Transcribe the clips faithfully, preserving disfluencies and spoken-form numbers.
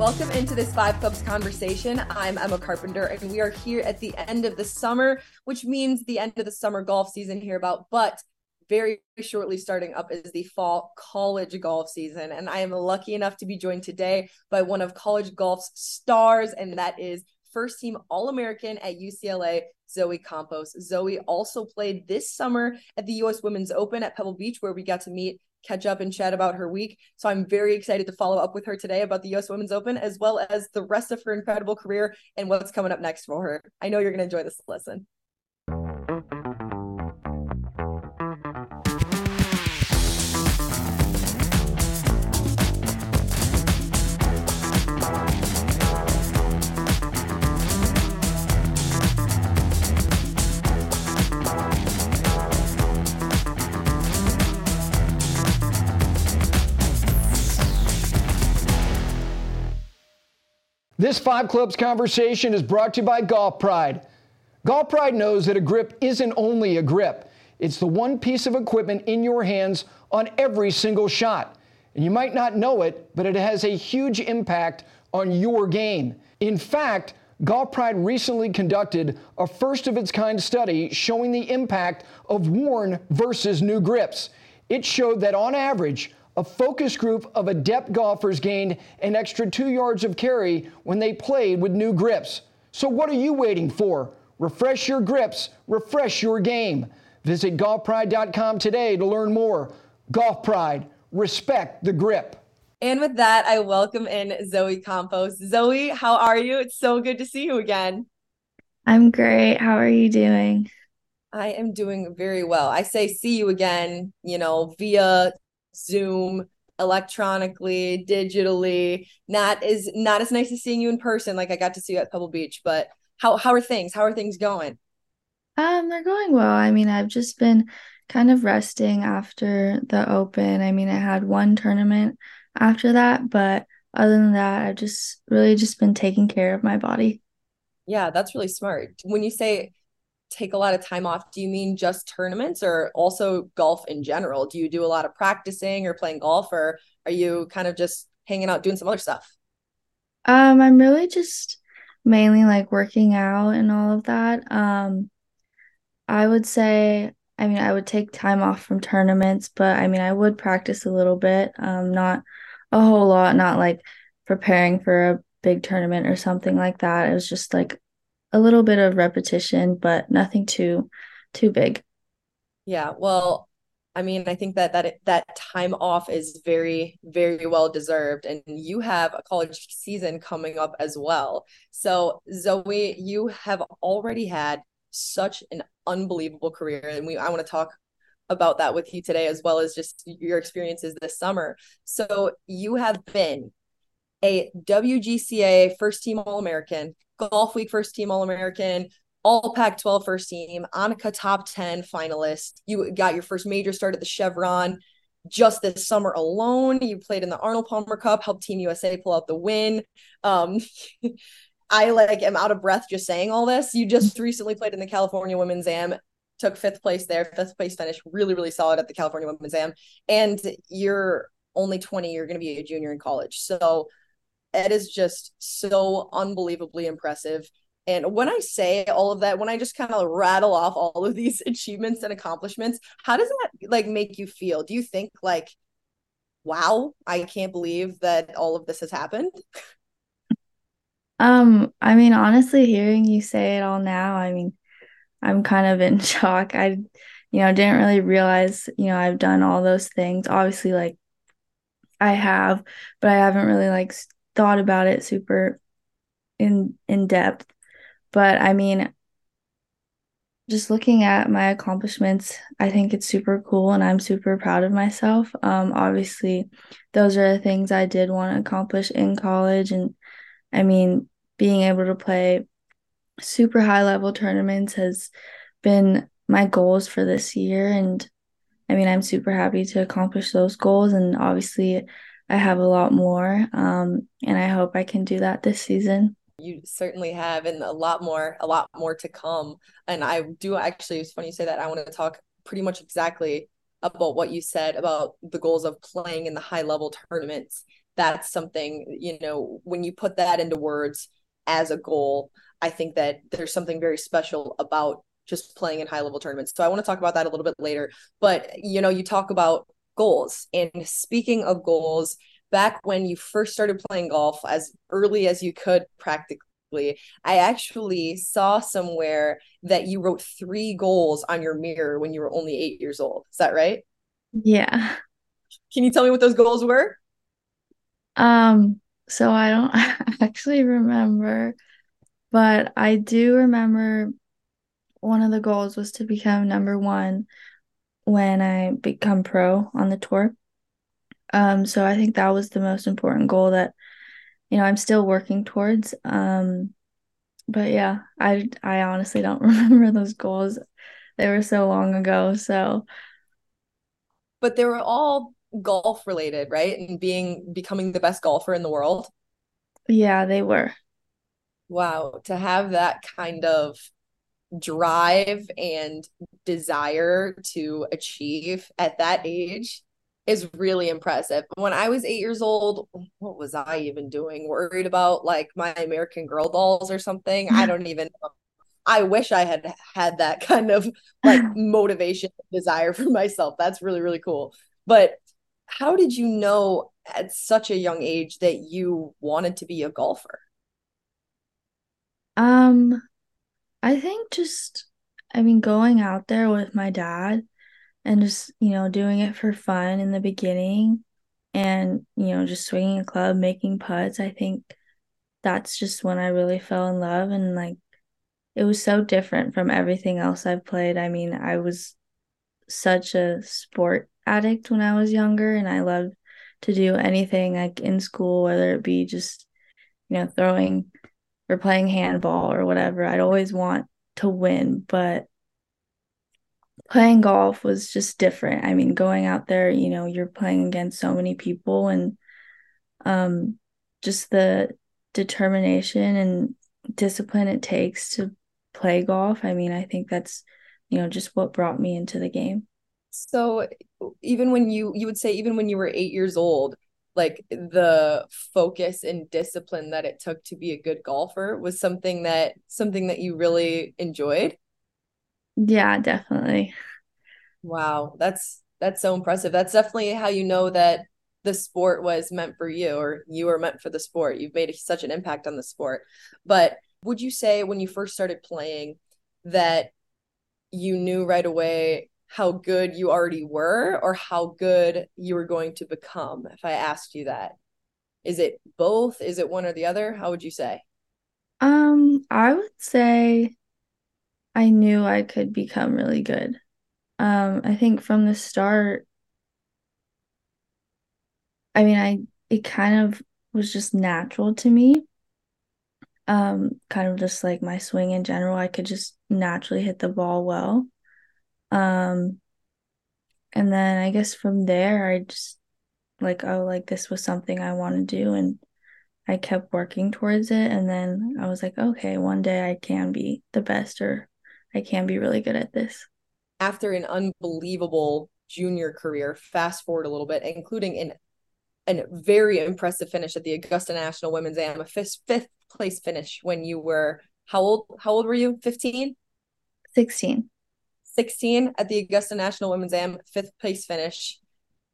Welcome into this Five Clubs conversation. I'm Emma Carpenter, and we are here at the end of the summer, which means the end of the summer golf season here about, but very shortly starting up is the fall college golf season. And I am lucky enough to be joined today by one of college golf's stars, and that is first team All-American at U C L A, Zoe Campos. Zoe also played this summer at the U S Women's Open at Pebble Beach, where we got to meet, catch up, and chat about her week. So I'm very excited to follow up with her today about the U S Women's Open, as well as the rest of her incredible career and what's coming up next for her. I know you're going to enjoy this lesson. This Five Clubs conversation is brought to you by Golf Pride. Golf Pride knows that a grip isn't only a grip. It's the one piece of equipment in your hands on every single shot. And you might not know it, but it has a huge impact on your game. In fact, Golf Pride recently conducted a first-of-its-kind study showing the impact of worn versus new grips. It showed that on average, a focus group of adept golfers gained an extra two yards of carry when they played with new grips. So what are you waiting for? Refresh your grips, refresh your game. Visit golf pride dot com today to learn more. Golf Pride, respect the grip. And with that, I welcome in Zoe Campos. Zoe, how are you? It's so good to see you again. I'm great. How are you doing? I am doing very well. I say see you again, you know, via Zoom, electronically, digitally. Not is not as nice as seeing you in person like I got to see you at Pebble Beach, but how how are things? How are things going? Um, they're going well. I mean, I've just been kind of resting after the Open. I mean, I had one tournament after that, but other than that, I've just really just been taking care of my body. Yeah, that's really smart. When you say take a lot of time off, do you mean just tournaments or also golf in general? Do you do a lot of practicing or playing golf, or are you kind of just hanging out doing some other stuff? Um, I'm really just mainly like working out and all of that. Um, I would say, I mean, I would take time off from tournaments, but I mean, I would practice a little bit, um, not a whole lot, not like preparing for a big tournament or something like that. It was just like a little bit of repetition, but nothing too, too big. Yeah. Well, I mean, I think that that that time off is very, very well deserved, and you have a college season coming up as well. So, Zoe, you have already had such an unbelievable career, and we I want to talk about that with you today, as well as just your experiences this summer. So, you have been a W G C A first team All-American, Golf Week first team All-American, all Pac twelve first team, Annika top ten finalist. You got your first major start at the Chevron just this summer alone. You played in the Arnold Palmer Cup, helped Team U S A pull out the win. Um, I like am out of breath just saying all this. You just recently played in the California Women's Am, took fifth place there, fifth place finish, really, really solid at the California Women's Am. And you're only twenty, you're going to be a junior in college. So it is just so unbelievably impressive. And when I say all of that, when I just kind of rattle off all of these achievements and accomplishments, how does that like make you feel? Do you think like, wow, I can't believe that all of this has happened? Um, I mean, honestly, hearing you say it all now, I mean, I'm kind of in shock. I, you know, didn't really realize, you know, I've done all those things. Obviously, like I have, but I haven't really like thought about it super in in depth. But I mean, just looking at my accomplishments, I think it's super cool, and I'm super proud of myself. Um obviously those are the things I did want to accomplish in college, and I mean, being able to play super high level tournaments has been my goals for this year, and I mean, I'm super happy to accomplish those goals, and obviously I have a lot more, um, and I hope I can do that this season. You certainly have, and a lot more, a lot more to come. And I do actually, it's funny you say that, I want to talk pretty much exactly about what you said about the goals of playing in the high-level tournaments. that's something, you know, when you put that into words as a goal, I think that there's something very special about just playing in high level tournaments. So I want to talk about that a little bit later, but you know, you talk about goals, and speaking of goals, back when you first started playing golf as early as you could practically, I actually saw somewhere that you wrote three goals on your mirror when you were only eight years old. Is that right? Yeah. Can you tell me what those goals were? Um, so I don't actually remember, but I do remember one of the goals was to become number one when I become pro on the tour. Um, so I think that was the most important goal that, you know, I'm still working towards. Um, but yeah, I, I honestly don't remember those goals. They were so long ago. So, but they were all golf related, right? And being, becoming the best golfer in the world. Yeah, they were. Wow. To have that kind of drive and desire to achieve at that age is really impressive. When I was eight years old, what was I even doing? Worried about like my American Girl dolls or something? I don't even know. I wish I had had that kind of like motivation, desire for myself. That's really, really cool. But how did you know at such a young age that you wanted to be a golfer? Um, I think just, I mean, going out there with my dad and just, you know, doing it for fun in the beginning and, you know, just swinging a club, making putts. I think that's just when I really fell in love. And like, it was so different from everything else I've played. I mean, I was such a sport addict when I was younger, and I loved to do anything like in school, whether it be just, you know, throwing or playing handball or whatever. I'd always want to win, but playing golf was just different. I mean, going out there, you know, you're playing against so many people, and um, just the determination and discipline it takes to play golf. I mean, I think that's, you know, just what brought me into the game. So even when you, you would say even when you were eight years old, like the focus and discipline that it took to be a good golfer was something that, something that you really enjoyed? Yeah, definitely. Wow. That's, that's so impressive. That's definitely how you know that the sport was meant for you, or you were meant for the sport. You've made such an impact on the sport. But would you say when you first started playing that you knew right away how good you already were, or how good you were going to become? If I asked you that, is it both? Is it one or the other? How would you say? Um, I would say I knew I could become really good. Um, I think from the start, I mean, I it kind of was just natural to me. Um, kind of just like my swing in general, I could just naturally hit the ball well. Um, and then I guess from there, I just like, oh, like this was something I want to do, and I kept working towards it. And then I was like, okay, one day I can be the best, or I can be really good at this. After an unbelievable junior career, fast forward a little bit, including in a very impressive finish at the Augusta National Women's Am, a fifth, fifth place finish when you were, how old, how old were you? fifteen? sixteen. sixteen at the Augusta National Women's Am, fifth place finish.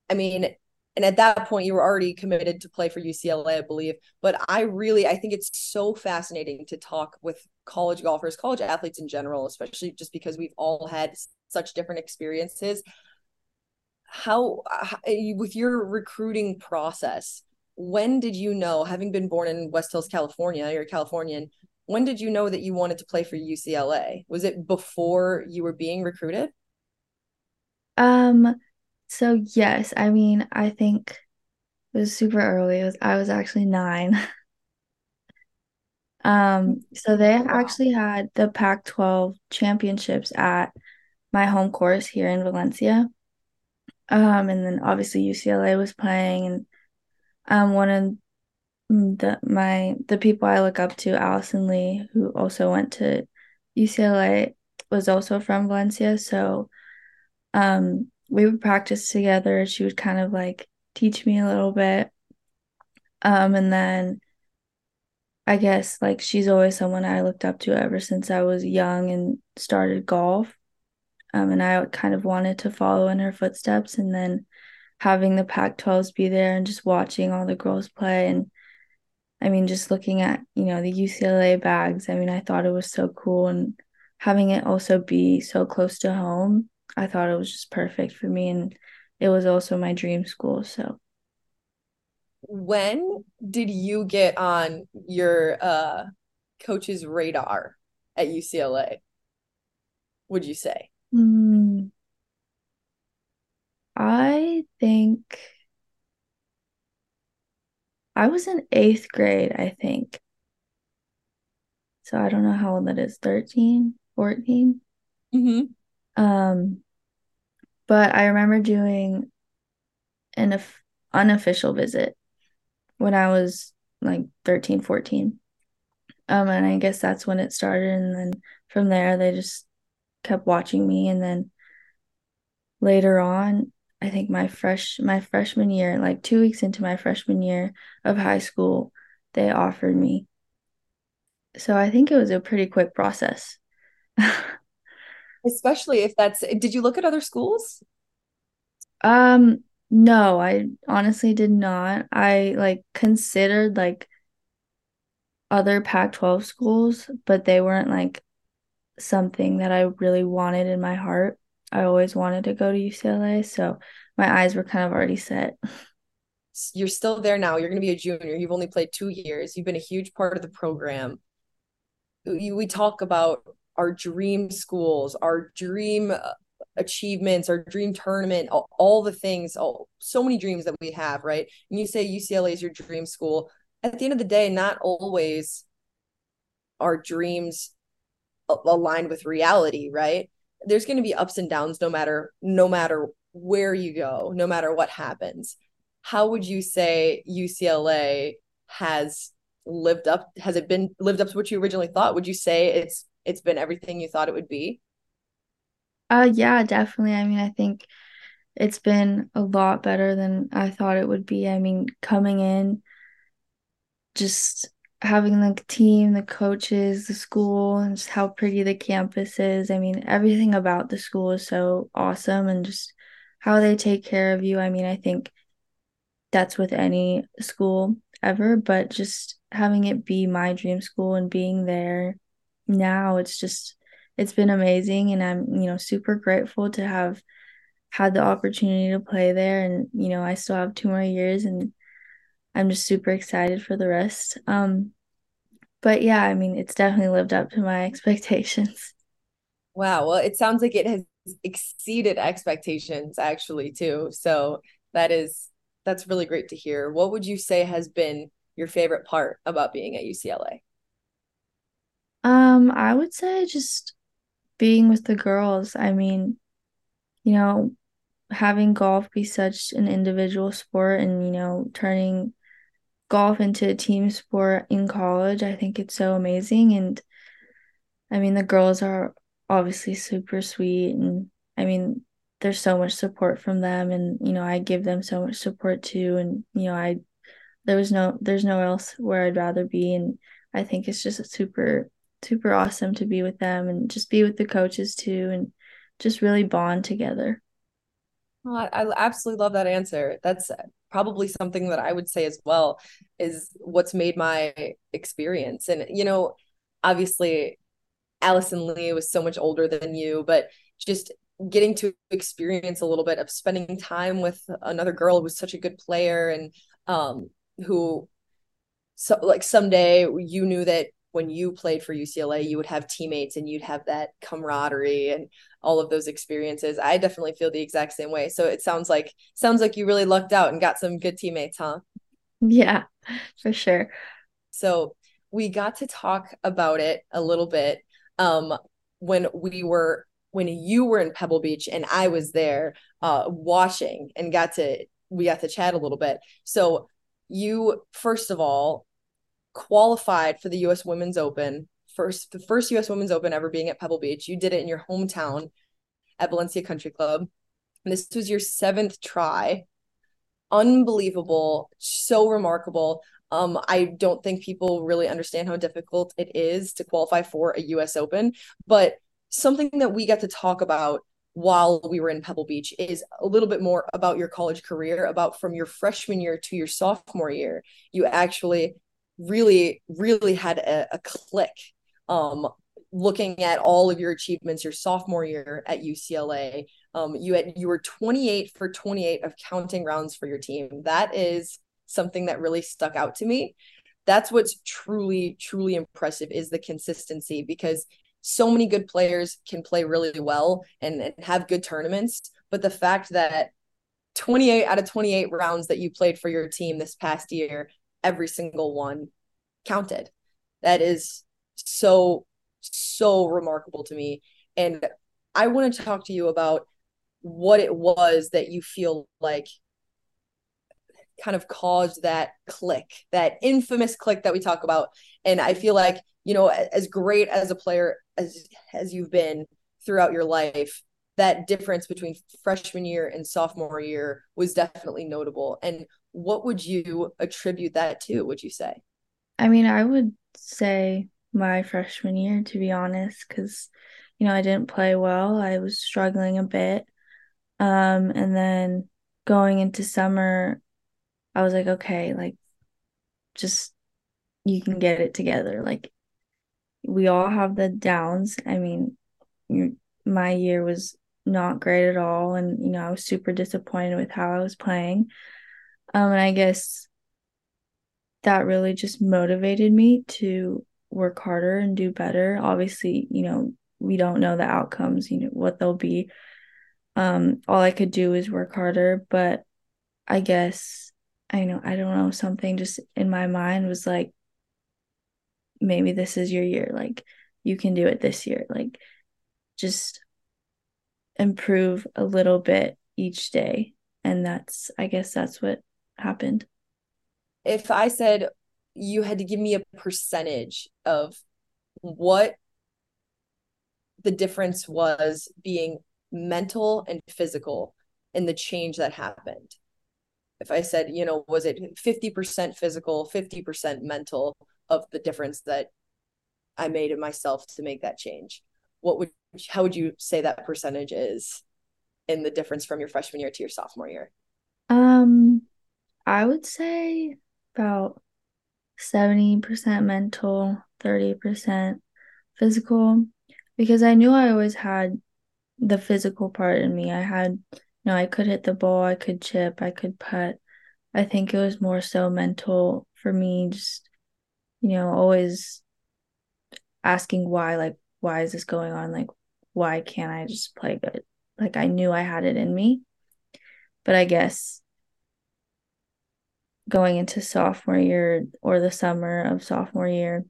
I mean, and at that point you were already committed to play for U C L A, I believe. But I really, I think it's so fascinating to talk with college golfers, college athletes in general, especially just because we've all had such different experiences. How, how with your recruiting process, when did you know, having been born in West Hills, California, you're a Californian, when did you know that you wanted to play for U C L A? Was it before you were being recruited? Um, so yes, I mean, I think it was super early. It was, I was actually nine. um, so they wow. actually had the Pac twelve championships at my home course here in Valencia. Um, and then obviously U C L A was playing, and um, one of The, my the people I look up to, Allison Lee, who also went to U C L A, was also from Valencia. So um, we would practice together. She would kind of like teach me a little bit. Um, and then I guess, like, she's always someone I looked up to ever since I was young and started golf. Um, and I kind of wanted to follow in her footsteps. And then having the Pac twelves be there and just watching all the girls play, and I mean, just looking at, you know, the U C L A bags, I mean, I thought it was so cool. And having it also be so close to home, I thought it was just perfect for me. And it was also my dream school. So when did you get on your uh, coach's radar at U C L A, would you say? Mm, I think I was in eighth grade, I think. So I don't know how old that is, thirteen, fourteen? Mm-hmm. Um, but I remember doing an unofficial visit when I was like thirteen, fourteen. Um, and I guess that's when it started. And then from there, they just kept watching me. And then later on, I think my fresh my freshman year, like two weeks into my freshman year of high school, they offered me. So I think it was a pretty quick process. Especially if that's, did you look at other schools? Um, no, I honestly did not. I like considered like other Pac twelve schools, but they weren't like something that I really wanted in my heart. I always wanted to go to U C L A, so my eyes were kind of already set. You're still there now. You're going to be a junior. You've only played two years. You've been a huge part of the program. We talk about our dream schools, our dream achievements, our dream tournament, all, all the things, all, so many dreams that we have, right? And you say U C L A is your dream school. At the end of the day, not always our dreams aligned with reality, right? There's going to be ups and downs no matter no matter where you go, no matter what happens. How would you say U C L A has lived up? Has it been lived up to what you originally thought? Would you say it's it's been everything you thought it would be? Uh, yeah, definitely. I mean, I think it's been a lot better than I thought it would be. I mean, coming in, just having the team, the coaches, the school, and just how pretty the campus is. I mean, everything about the school is so awesome, and just how they take care of you. I mean, I think that's with any school ever, but just having it be my dream school and being there now, it's just, it's been amazing. And I'm, you know, super grateful to have had the opportunity to play there. And, you know, I still have two more years, and I'm just super excited for the rest. Um, but yeah, I mean, it's definitely lived up to my expectations. Wow. Well, it sounds like it has exceeded expectations actually too. So that is, that's really great to hear. What would you say has been your favorite part about being at U C L A? Um, I would say just being with the girls. I mean, you know, having golf be such an individual sport, and, you know, turning golf into a team sport in college, I think it's so amazing. And I mean, the girls are obviously super sweet, and I mean, there's so much support from them, and, you know, I give them so much support too. And, you know, I there was no there's no else where I'd rather be. And I think it's just super super awesome to be with them and just be with the coaches too, and just really bond together. Well, I absolutely love that answer. That's probably something that I would say as well, is what's made my experience. And, you know, obviously Allison Lee was so much older than you, but just getting to experience a little bit of spending time with another girl who was such a good player, and um, who, so like, someday you knew that when you played for U C L A, you would have teammates and you'd have that camaraderie and all of those experiences. I definitely feel the exact same way. So it sounds like, sounds like you really lucked out and got some good teammates, huh? Yeah, for sure. So we got to talk about it a little bit um, when we were, when you were in Pebble Beach and I was there uh, watching, and got to, we got to chat a little bit. So you, first of all, qualified for the U S Women's Open, first the first U S Women's Open ever being at Pebble Beach. You did it in your hometown at Valencia Country Club. And this was your seventh try. unbelievable, so remarkable. Um, I don't think people really understand how difficult it is to qualify for a U S Open, but something that we got to talk about while we were in Pebble Beach is a little bit more about your college career, about from your freshman year to your sophomore year. You actually really, really had a, a click um, looking at all of your achievements your sophomore year at U C L A. Um, you had, you were twenty-eight for twenty-eight of counting rounds for your team. That is something that really stuck out to me. That's what's truly, truly impressive is the consistency, because so many good players can play really well and, and have good tournaments. But the fact that twenty-eight out of twenty-eight rounds that you played for your team this past year, every single one counted. That is so, so remarkable to me. And I want to talk to you about what it was that you feel like kind of caused that click, that infamous click that we talk about. And I feel like, you know, as great as a player as as you've been throughout your life, that difference between freshman year and sophomore year was definitely notable. And what would you attribute that to, would you say? I mean, I would say my freshman year, to be honest, because, you know, I didn't play well. I was struggling a bit. Um, and then going into summer, I was like, okay, like, just, you can get it together. Like, we all have the downs. I mean, my year was not great at all. And, you know, I was super disappointed with how I was playing. Um, and I guess that really just motivated me to work harder and do better. Obviously, you know, we don't know the outcomes, you know, what they'll be. Um, all I could do is work harder. But I guess, I know, I don't know, something just in my mind was like, maybe this is your year, like, you can do it this year, like, just improve a little bit each day. And that's, I guess that's what happened. If I said you had to give me a percentage of what the difference was being mental and physical and the change that happened, if I said, you know, was it fifty percent physical, fifty percent mental of the difference that I made in myself to make that change, what would, how would you say that percentage is in the difference from your freshman year to your sophomore year? Um, I would say about seventy percent mental, thirty percent physical, because I knew I always had the physical part in me. I had, you know, I could hit the ball, I could chip, I could putt. I think it was more so mental for me, just, you know, always asking why, like, why is this going on? Like, why can't I just play good? Like, I knew I had it in me. But I guess going into sophomore year or the summer of sophomore year,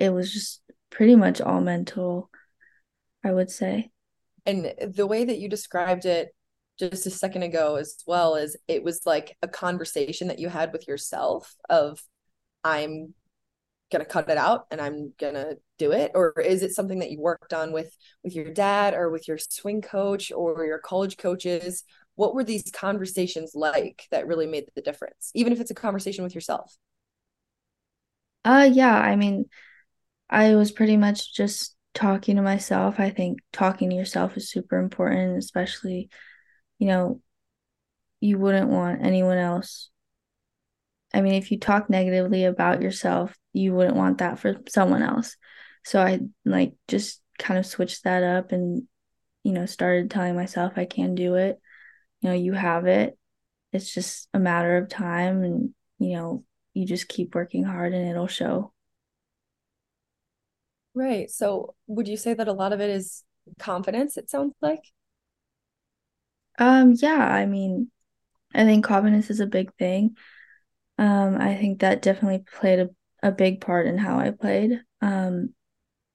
it was just pretty much all mental, I would say. And the way that you described it just a second ago as well is it was like a conversation that you had with yourself of, I'm going to cut it out and I'm going to do it? Or is it something that you worked on with, with your dad or with your swing coach or your college coaches? What were these conversations like that really made the difference, even if it's a conversation with yourself? Uh, yeah, I mean, I was pretty much just talking to myself. I think talking to yourself is super important, especially, you know, you wouldn't want anyone else. I mean, if you talk negatively about yourself, you wouldn't want that for someone else. So I like just kind of switched that up and, you know, started telling myself I can do it. You know, you have it. It's just a matter of time. And, you know, you just keep working hard and it'll show. Right. So would you say that a lot of it is confidence, it sounds like? Um, yeah, I mean, I think confidence is a big thing. Um, I think that definitely played a, a big part in how I played. Um,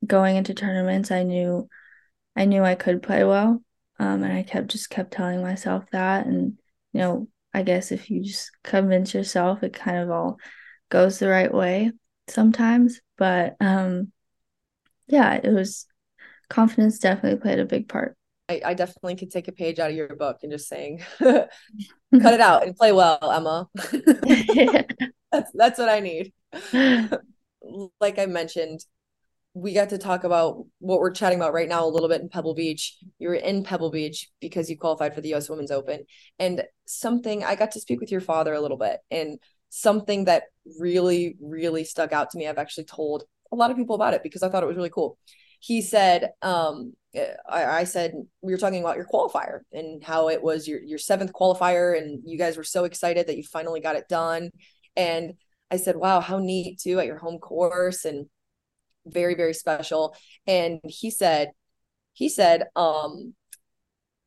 going into tournaments, I knew I knew I could play well, um, and I kept just kept telling myself that. And, you know, I guess if you just convince yourself, it kind of all goes the right way sometimes. But, um, yeah, it was confidence definitely played a big part. I, I definitely could take a page out of your book and just saying, cut it out and play well, Emma. that's, that's what I need. Like I mentioned, we got to talk about what we're chatting about right now a little bit in Pebble Beach. You were in Pebble Beach because you qualified for the U S Women's Open. And something, I got to speak with your father a little bit, and something that really, really stuck out to me. I've actually told a lot of people about it because I thought it was really cool. He said, um, I, I said, we were talking about your qualifier and how it was your, your seventh qualifier, and you guys were so excited that you finally got it done. And I said, wow, how neat too, at your home course, and very, very special. And he said, he said, um,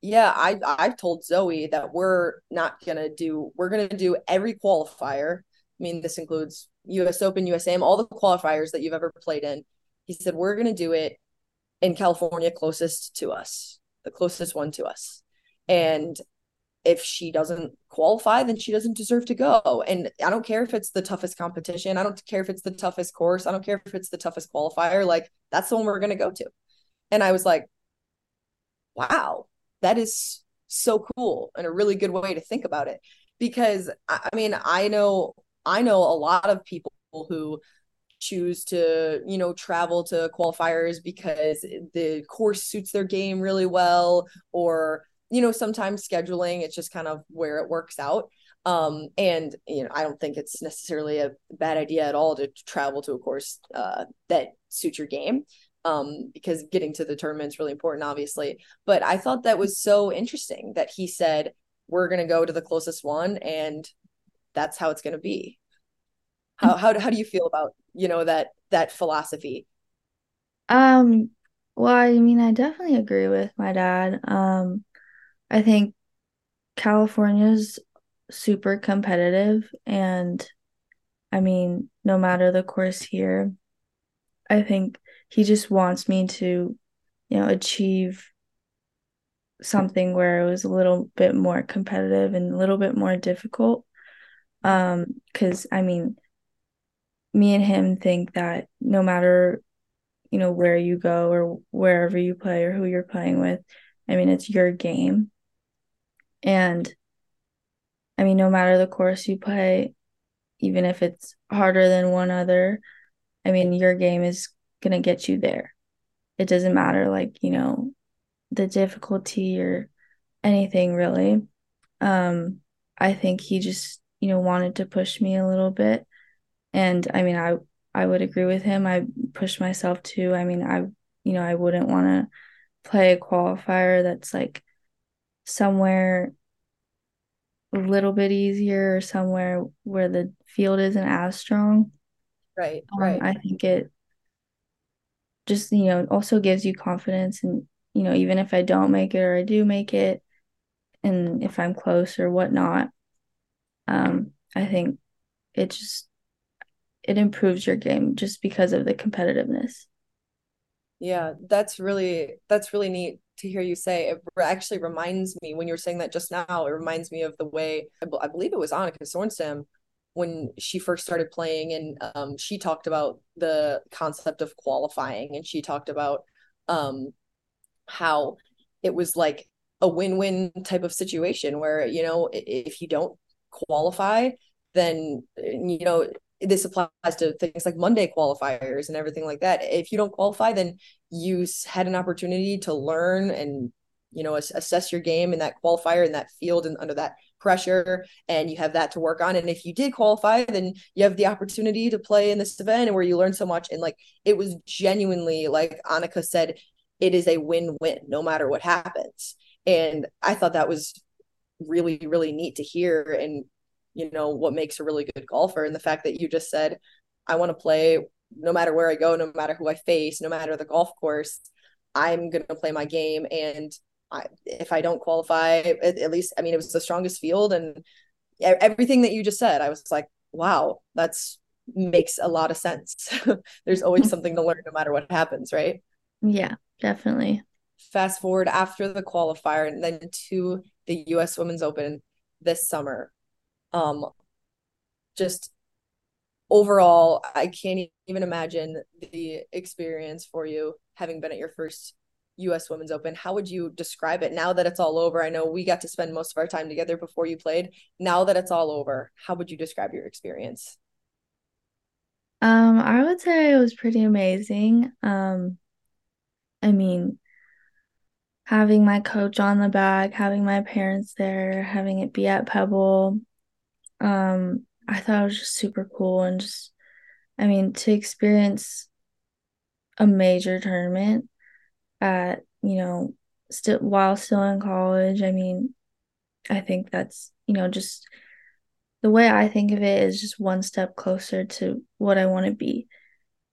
yeah, I, I've told Zoe that we're not going to do, we're going to do every qualifier. I mean, this includes U S Open, U S Am, all the qualifiers that you've ever played in. He said, we're going to do it in California, closest to us, the closest one to us. And if she doesn't qualify, then she doesn't deserve to go. And I don't care if it's the toughest competition. I don't care if it's the toughest course. I don't care if it's the toughest qualifier. Like, that's the one we're going to go to. And I was like, wow, that is so cool, and a really good way to think about it. Because I mean, I know, I know a lot of people who choose to, you know, travel to qualifiers because the course suits their game really well, or, you know, sometimes scheduling, it's just kind of where it works out. Um, and, you know, I don't think it's necessarily a bad idea at all to travel to a course uh, that suits your game, um, because getting to the tournament is really important, obviously. But I thought that was so interesting that he said, we're going to go to the closest one, and that's how it's going to be. How, how, how do you feel about, you know, that, that philosophy? Um, well, I mean, I definitely agree with my dad. Um, I think California's super competitive, and I mean, no matter the course here, I think he just wants me to, you know, achieve something where it was a little bit more competitive and a little bit more difficult. Um, because I mean, me and him think that no matter, you know, where you go or wherever you play or who you're playing with, I mean, it's your game. And I mean, no matter the course you play, even if it's harder than one other, I mean, your game is going to get you there. It doesn't matter, like, you know, the difficulty or anything really. Um, I think he just, you know, wanted to push me a little bit. And I mean, I, I would agree with him. I push myself too. I mean, I, you know, I wouldn't want to play a qualifier that's like somewhere a little bit easier or somewhere where the field isn't as strong. Right. Um, right. I think it just, you know, also gives you confidence, and, you know, even if I don't make it or I do make it, and if I'm close or whatnot, um, I think it just, it improves your game just because of the competitiveness. Yeah, that's really, that's really neat to hear you say. It actually reminds me, when you were saying that just now, it reminds me of the way, I believe it was Annika Sorenstam, when she first started playing, and um, she talked about the concept of qualifying, and she talked about um, how it was like a win-win type of situation where, you know, if you don't qualify, then, you know, this applies to things like Monday qualifiers and everything like that. If you don't qualify, then you had an opportunity to learn and, you know, assess your game in that qualifier, in that field, and under that pressure, and you have that to work on. And if you did qualify, then you have the opportunity to play in this event, and where you learn so much. And like, it was genuinely, like Annika said, it is a win-win no matter what happens. And I thought that was really, really neat to hear. And you know, what makes a really good golfer, and the fact that you just said, I want to play no matter where I go, no matter who I face, no matter the golf course, I'm going to play my game. And I, if I don't qualify, at, at least, I mean, it was the strongest field, and everything that you just said, I was like, wow, that's makes a lot of sense. There's always something to learn no matter what happens, right? Yeah, definitely. Fast forward after the qualifier and then to the U S Women's Open this summer. Um, just overall, I can't even imagine the experience for you, having been at your first U S Women's Open. How would you describe it now that it's all over? I know we got to spend most of our time together before you played. Now that it's all over, how would you describe your experience? Um, I would say it was pretty amazing. Um, I mean, having my coach on the bag, having my parents there, having it be at Pebble, um, I thought it was just super cool. And just, I mean, to experience a major tournament at, you know, still while still in college, I mean, I think that's, you know, just the way I think of it is just one step closer to what I want to be.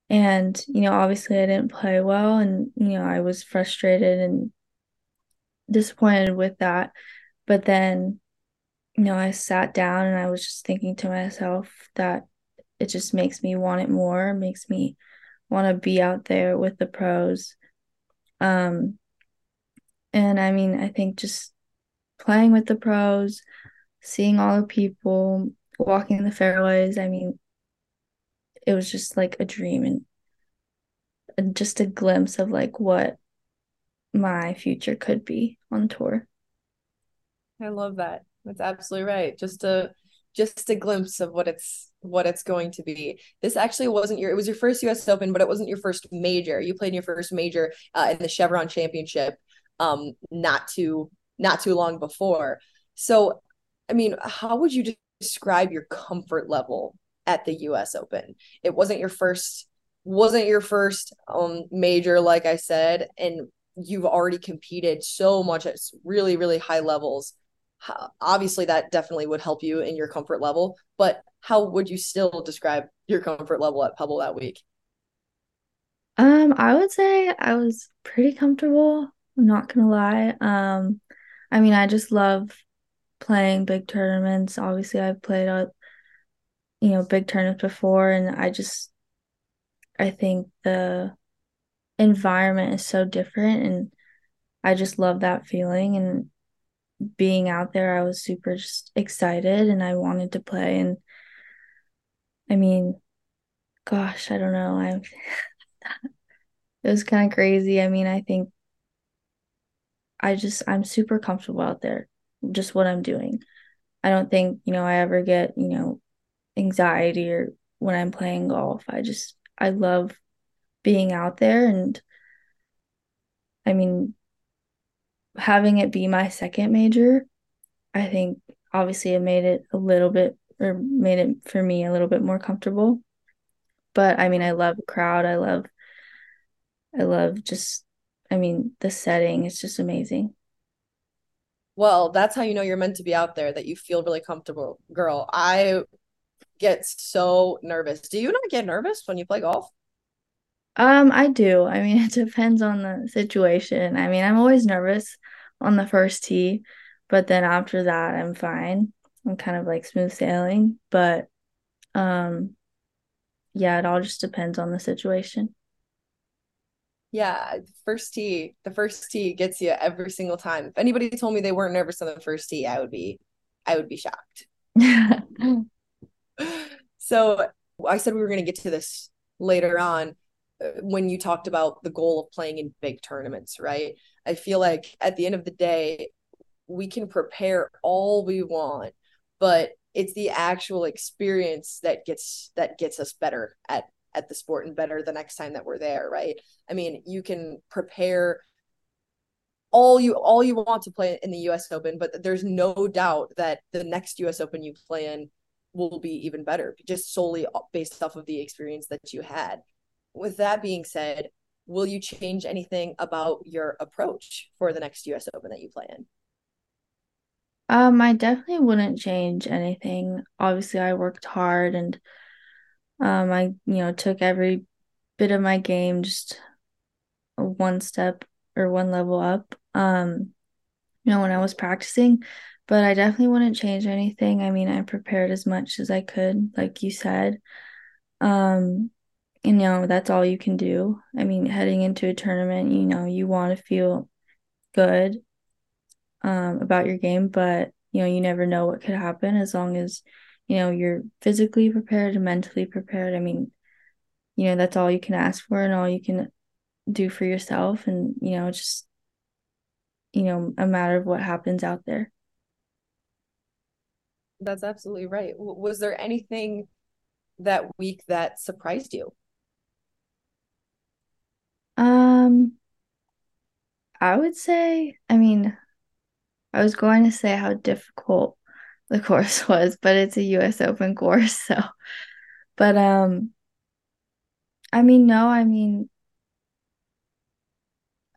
And, you know, obviously I didn't play well, and, you know, I was frustrated and disappointed with that. But then, you know, I sat down and I was just thinking to myself that it just makes me want it more, makes me want to be out there with the pros. Um, and I mean, I think just playing with the pros, seeing all the people, walking the fairways, I mean, it was just like a dream and just a glimpse of like what my future could be on tour. I love that. That's absolutely right. Just a just a glimpse of what it's what it's going to be. This actually wasn't your, it was your first U S Open, but it wasn't your first major. You played in your first major uh, in the Chevron Championship um, not too not too long before. So, I mean, how would you describe your comfort level at the U S Open? It wasn't your first, wasn't your first um, major, like I said, and you've already competed so much at really, really high levels. How, obviously that definitely would help you in your comfort level, but how would you still describe your comfort level at Pebble that week? Um, I would say I was pretty comfortable. I'm not going to lie. Um, I mean, I just love playing big tournaments. Obviously I've played a, you know, big tournaments before, and I just, I think the environment is so different, and I just love that feeling. And being out there, I was super just excited, and I wanted to play. And I mean, gosh, I don't know. I it was kind of crazy. I mean, I think I just I'm super comfortable out there, just what I'm doing. I don't think, you know, I ever get, you know, anxiety or when I'm playing golf. I just I love being out there, and I mean, having it be my second major, I think obviously it made it a little bit, or made it for me a little bit more comfortable. But I mean, I love the crowd. I love, I love just, I mean, the setting is just amazing. Well, that's how you know you're meant to be out there, that you feel really comfortable. Girl, I get so nervous. Do you not get nervous when you play golf? Um, I do. I mean, it depends on the situation. I mean, I'm always nervous on the first tee, but then after that, I'm fine. I'm kind of like smooth sailing, but um, yeah, it all just depends on the situation. Yeah, first tee, the first tee gets you every single time. If anybody told me they weren't nervous on the first tee, I would be, I would be shocked. So I said we were going to get to this later on, when you talked about the goal of playing in big tournaments, right? I feel like at the end of the day, we can prepare all we want, but it's the actual experience that gets that gets us better at at the sport and better the next time that we're there, right? I mean, you can prepare all you all you want to play in the U S Open, but there's no doubt that the next U S Open you play in will be even better, just solely based off of the experience that you had. With that being said, will you change anything about your approach for the next U S Open that you play in? Um, I definitely wouldn't change anything. Obviously, I worked hard, and um, I, you know, took every bit of my game just one step or one level up, um, you know, when I was practicing. But I definitely wouldn't change anything. I mean, I prepared as much as I could, like you said. Um You know, that's all you can do. I mean, heading into a tournament, you know, you want to feel good um, about your game, but, you know, you never know what could happen as long as, you know, you're physically prepared and mentally prepared. I mean, you know, that's all you can ask for and all you can do for yourself, and, you know, just, you know, a matter of what happens out there. That's absolutely right. Was there anything that week that surprised you? Um, I would say, I mean, I was going to say how difficult the course was, but it's a U S Open course, so. But, um, I mean, no, I mean,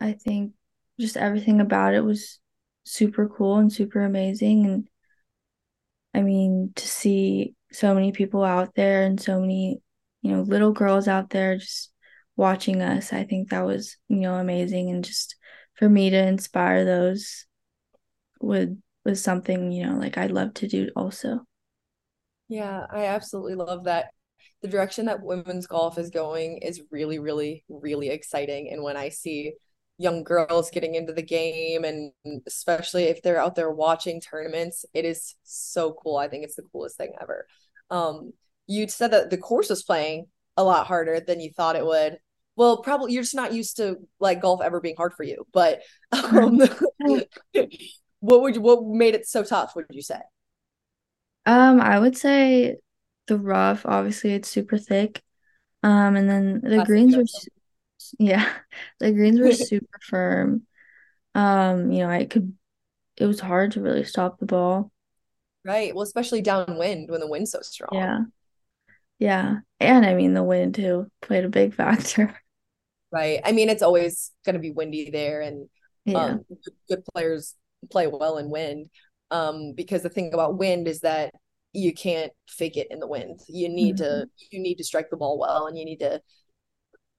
I think just everything about it was super cool and super amazing. And I mean, to see so many people out there and so many, you know, little girls out there just watching us, I think that was, you know, amazing. And just for me to inspire those would was something, you know, like I'd love to do also. Yeah, I absolutely love that. The direction that women's golf is going is really, really, really exciting. And when I see young girls getting into the game, and especially if they're out there watching tournaments, it is so cool. I think it's the coolest thing ever. Um, you said that the course was playing a lot harder than you thought it would. Well, probably you're just not used to like golf ever being hard for you, but um, what would you, what made it so tough, would you say? Um, I would say the rough, obviously it's super thick. Um, and then the That's greens were, yeah, the greens were super firm. Um, you know, I could, it was hard to really stop the ball. Right. Well, especially downwind when the wind's so strong. Yeah. Yeah. And I mean, the wind too played a big factor. Right. I mean, it's always going to be windy there, and yeah. um, good, good players play well in wind. Um, because the thing about wind is that you can't fake it in the wind. You need mm-hmm. to you need to strike the ball well, and you need to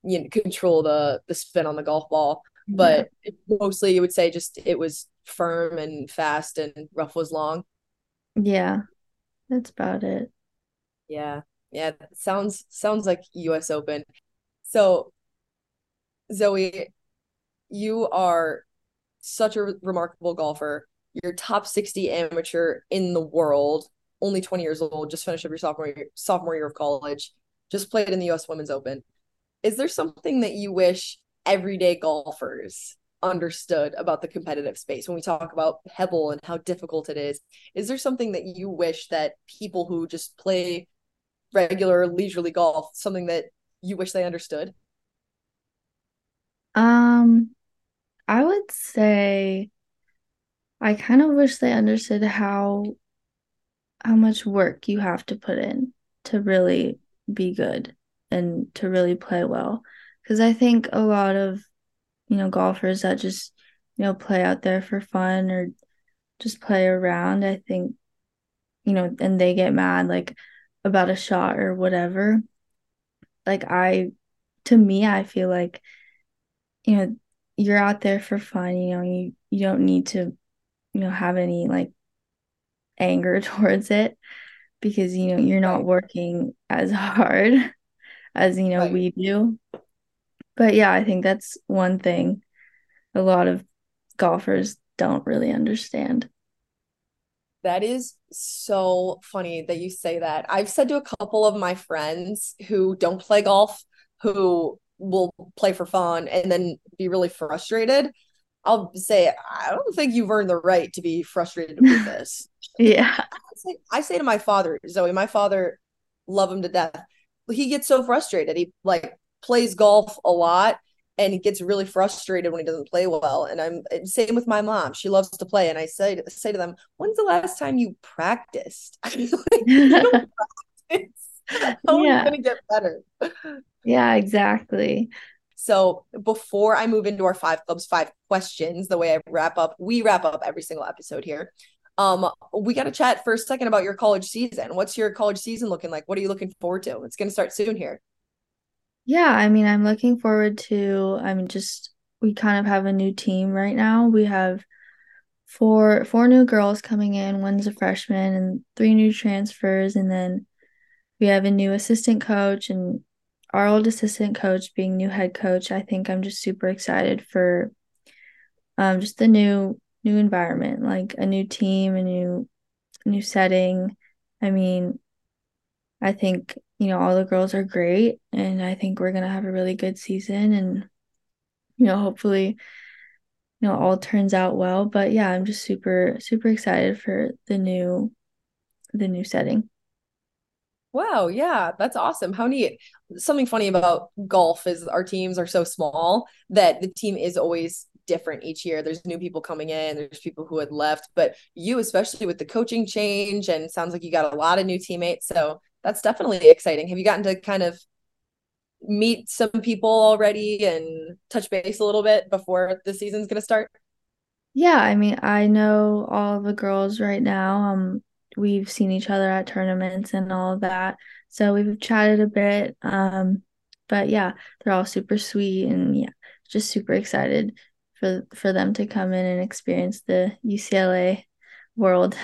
you know, control the the spin on the golf ball. Mm-hmm. But mostly, you would say just it was firm and fast, and rough was long. Yeah, that's about it. Yeah, yeah. Sounds sounds like U S Open. So, Zoe, you are such a remarkable golfer. You're top sixty amateur in the world, only twenty years old, just finished up your sophomore year, sophomore year of college, just played in the U S Women's Open. Is there something that you wish everyday golfers understood about the competitive space? When we talk about Pebble and how difficult it is, is there something that you wish that people who just play regular leisurely golf, something that you wish they understood? Um, I would say I kind of wish they understood how how much work you have to put in to really be good and to really play well. Because I think a lot of, you know, golfers that just, you know, play out there for fun or just play around, I think, you know, and they get mad, like, about a shot or whatever. Like, I, to me, I feel like, you know, you're out there for fun, you know, you, you don't need to, you know, have any, like, anger towards it, because, you know, you're not working as hard as, you know, right. we do. But yeah, I think that's one thing a lot of golfers don't really understand. That is so funny that you say that. I've said to a couple of my friends who don't play golf, who will play for fun and then be really frustrated, I'll say, I don't think you've earned the right to be frustrated with this. Yeah. I say, I say to my father, Zoe, my father, love him to death. He gets so frustrated. He like plays golf a lot, and he gets really frustrated when he doesn't play well. And I'm same with my mom. She loves to play. And I say, say to them, when's the last time you practiced? I mean, like, you don't practice. How yeah. are you going to get better? Yeah, exactly. So before I move into our five clubs, five questions, the way I wrap up, we wrap up every single episode here. Um, we got to chat for a second about your college season. What's your college season looking like? What are you looking forward to? It's going to start soon here. Yeah, I mean, I'm looking forward to, I mean, just, we kind of have a new team right now. We have four, four new girls coming in. One's a freshman, and three new transfers. And then we have a new assistant coach, and our old assistant coach being new head coach. I think I'm just super excited for um, just the new, new environment, like a new team, a new, new setting. I mean, I think, you know, all the girls are great, and I think we're going to have a really good season, and you know, hopefully, you know, all turns out well. But yeah, I'm just super, super excited for the new, the new setting. Wow. Yeah. That's awesome. How neat. Something funny about golf is our teams are so small that the team is always different each year. There's new people coming in. There's people who had left, but you, especially with the coaching change, and sounds like you got a lot of new teammates. So that's definitely exciting. Have you gotten to kind of meet some people already and touch base a little bit before the season's going to start? Yeah. I mean, I know all the girls right now. Um, we've seen each other at tournaments and all of that. So we've chatted a bit. Um, but yeah, they're all super sweet, and yeah, just super excited for, for them to come in and experience the U C L A world.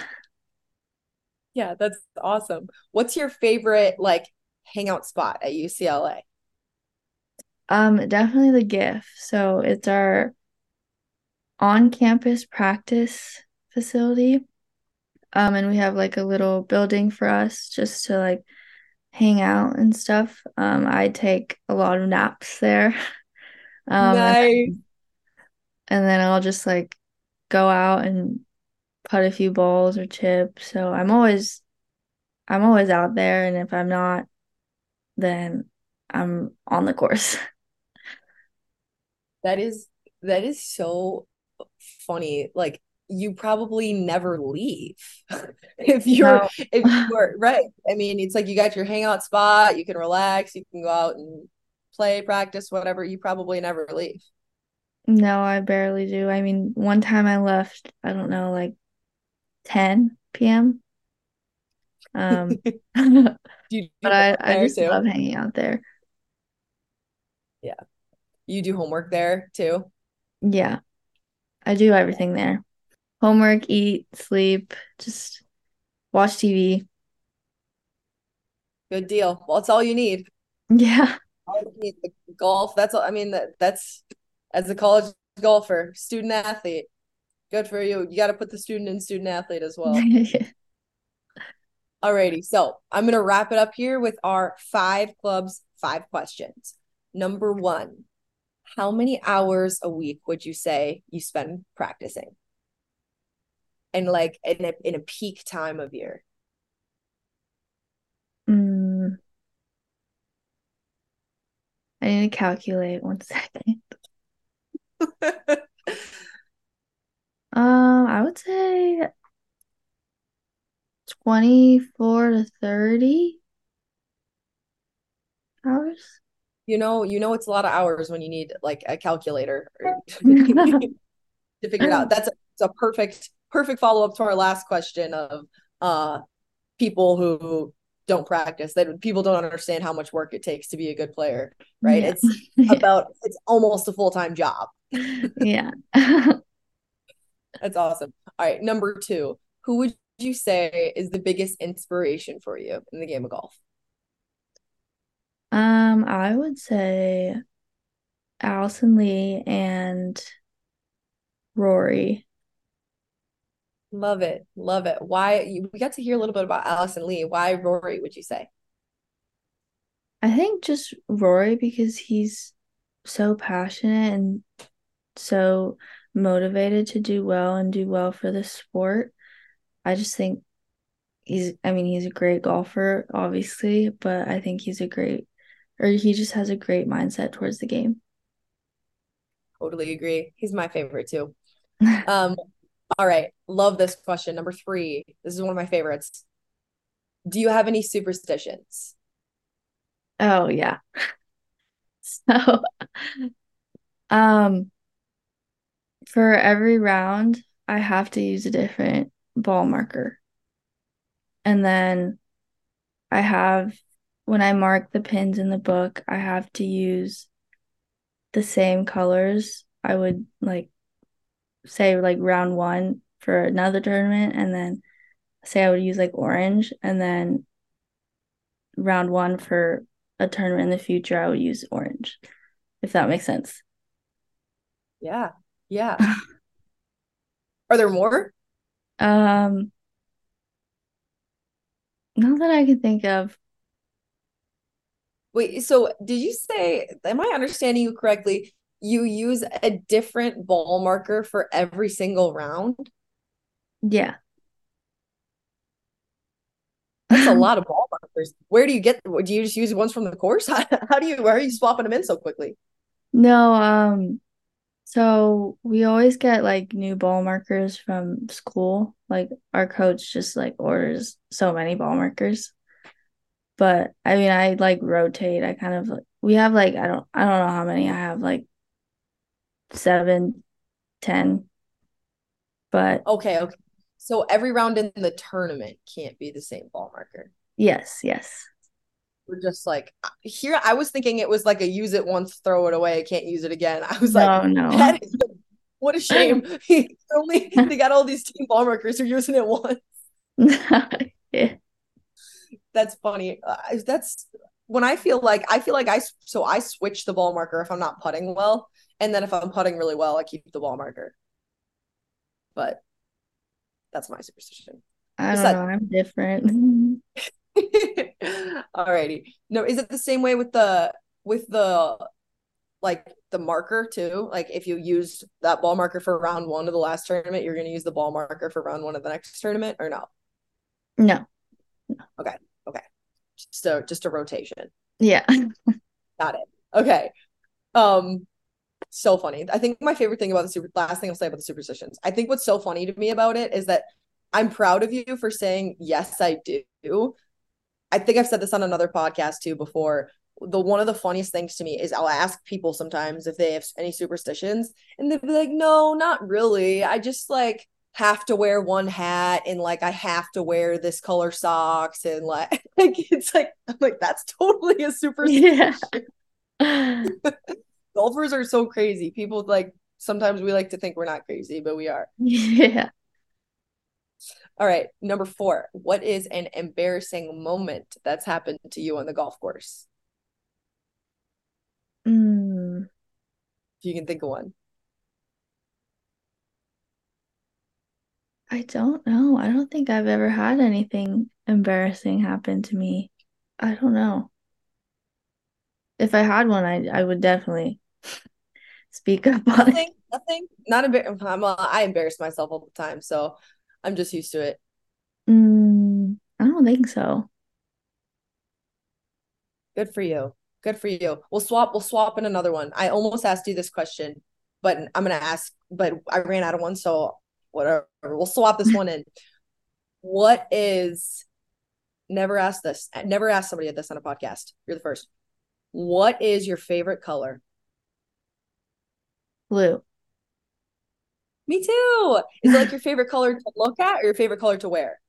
Yeah, that's awesome. What's your favorite like hangout spot at U C L A? Um, definitely the GIF. So it's our on-campus practice facility. Um, and we have like a little building for us just to like hang out and stuff. Um, I take a lot of naps there. um, nice. and, and then I'll just like go out and putt a few balls or chip. So I'm always, I'm always out there. And if I'm not, then I'm on the course. That is, that is so funny. Like, you probably never leave if you're no. if you're right. I mean, it's like you got your hangout spot, you can relax, you can go out and play, practice, whatever. You probably never leave. No, I barely do. I mean, one time I left, I don't know, like ten p.m. Um, but I, I just too? love hanging out there. Yeah. You do homework there too? Yeah. I do everything there. Homework, eat, sleep, just watch T V. Good deal. Well, it's all you need. Yeah. All you need, the golf. That's all. I mean, that, that's as a college golfer, student athlete. Good for you. You got to put the student in student athlete as well. Alrighty. So I'm going to wrap it up here with our five clubs, five questions. Number one, how many hours a week would you say you spend practicing? And like in a, in a peak time of year? Mm. I need to calculate one second. um, I would say twenty-four to thirty hours. You know, you know, it's a lot of hours when you need like a calculator to figure it out. That's a, it's a perfect. Perfect follow-up to our last question of uh, people who don't practice, that people don't understand how much work it takes to be a good player, right? Yeah. It's about, it's almost a full-time job. Yeah. That's awesome. All right. Number two, who would you say is the biggest inspiration for you in the game of golf? Um, I would say Allison Lee and Rory. Love it. Love it. Why? We got to hear a little bit about Allison Lee. Why Rory, would you say? I think just Rory, because he's so passionate and so motivated to do well and do well for the sport. I just think he's, I mean, he's a great golfer, obviously, but I think he's a great, or he just has a great mindset towards the game. Totally agree. He's my favorite too. Um, All right. Love this question. Number three. This is one of my favorites. Do you have any superstitions? Oh, yeah. So, um, for every round, I have to use a different ball marker. And then I have, when I mark the pins in the book, I have to use the same colors. I would, like, say like round one for another tournament, and then say I would use like orange, and then round one for a tournament in the future I would use orange, if that makes sense. Yeah. Yeah. Are there more? Um, not that I can think of. Wait, so did you say, am I understanding you correctly? you use a different ball marker for every single round? Yeah. That's a lot of ball markers. Where do you get them? Do you just use ones from the course? How, how do you, where are you swapping them in so quickly? No, um, so we always get like new ball markers from school. Like our coach just like orders so many ball markers. But I mean, I like rotate. I kind of like, we have like, I don't, I don't know how many I have, like seven, ten, but. Okay. Okay. So every round in the tournament can't be the same ball marker. Yes, yes. We're just like, here, I was thinking it was like a use it once, throw it away, can't use it again. I was no, like, no. That is, what a shame. Only they got all these team ball markers, they're using it once. Yeah. That's funny. Uh, that's when I feel like, I feel like I, so I switch the ball marker if I'm not putting well. And then if I'm putting really well, I keep the ball marker. But. That's my superstition. I don't Besides- know. I'm different. Alrighty. No, is it the same way with the with the like the marker too? Like if you used that ball marker for round one of the last tournament, you're going to use the ball marker for round one of the next tournament, or no? No. no. Okay. Okay. So just a rotation. Yeah. Got it. Okay. Um. So funny. I think my favorite thing about the super last thing I'll say about the superstitions. I think what's so funny to me about it is that I'm proud of you for saying, yes, I do. I think I've said this on another podcast too before. The one of the funniest things to me is I'll ask people sometimes if they have any superstitions, and they'll be like, no, not really. I just like have to wear one hat, and like I have to wear this color socks, and like it's like I'm like, that's totally a superstition. Yeah. Golfers are so crazy. People like, sometimes we like to think we're not crazy, but we are. Yeah. All right. Number four. What is an embarrassing moment that's happened to you on the golf course? Mm. If you can think of one. I don't know. I don't think I've ever had anything embarrassing happen to me. I don't know. If I had one, I I would definitely speak up on nothing, it. Nothing. Not embarrassed. I'm a, I embarrass myself all the time, so I'm just used to it. Mm, I don't think so. Good for you. Good for you. We'll swap. We'll swap in another one. I almost asked you this question, but I'm gonna ask. But I ran out of one, so whatever. We'll swap this one in. What is? Never ask this. Never ask somebody this on a podcast. You're the first. What is your favorite color? Blue. Me too. Is it like your favorite color to look at, or your favorite color to wear?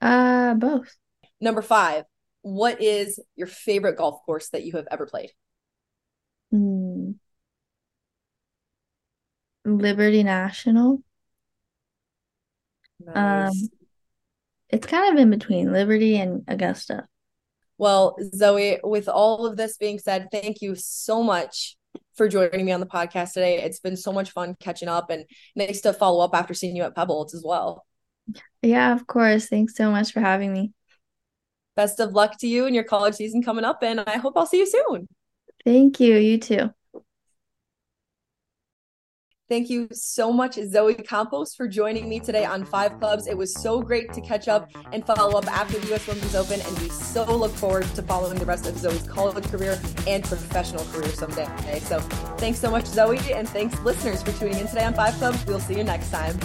Uh, both. Number five. What is your favorite golf course that you have ever played? Mm. Liberty National. Nice. Um, it's kind of in between Liberty and Augusta. Well, Zoe, with all of this being said, thank you so much for joining me on the podcast today. It's been so much fun catching up, and nice to follow up after seeing you at Pebbles as well. Yeah, of course. Thanks so much for having me. Best of luck to you in your college season coming up, and I hope I'll see you soon. Thank you. You too. Thank you so much, Zoe Campos, for joining me today on Five Clubs. It was so great to catch up and follow up after the U S Women's Open, and we so look forward to following the rest of Zoe's college career and professional career someday. So thanks so much, Zoe, and thanks, listeners, for tuning in today on Five Clubs. We'll see you next time.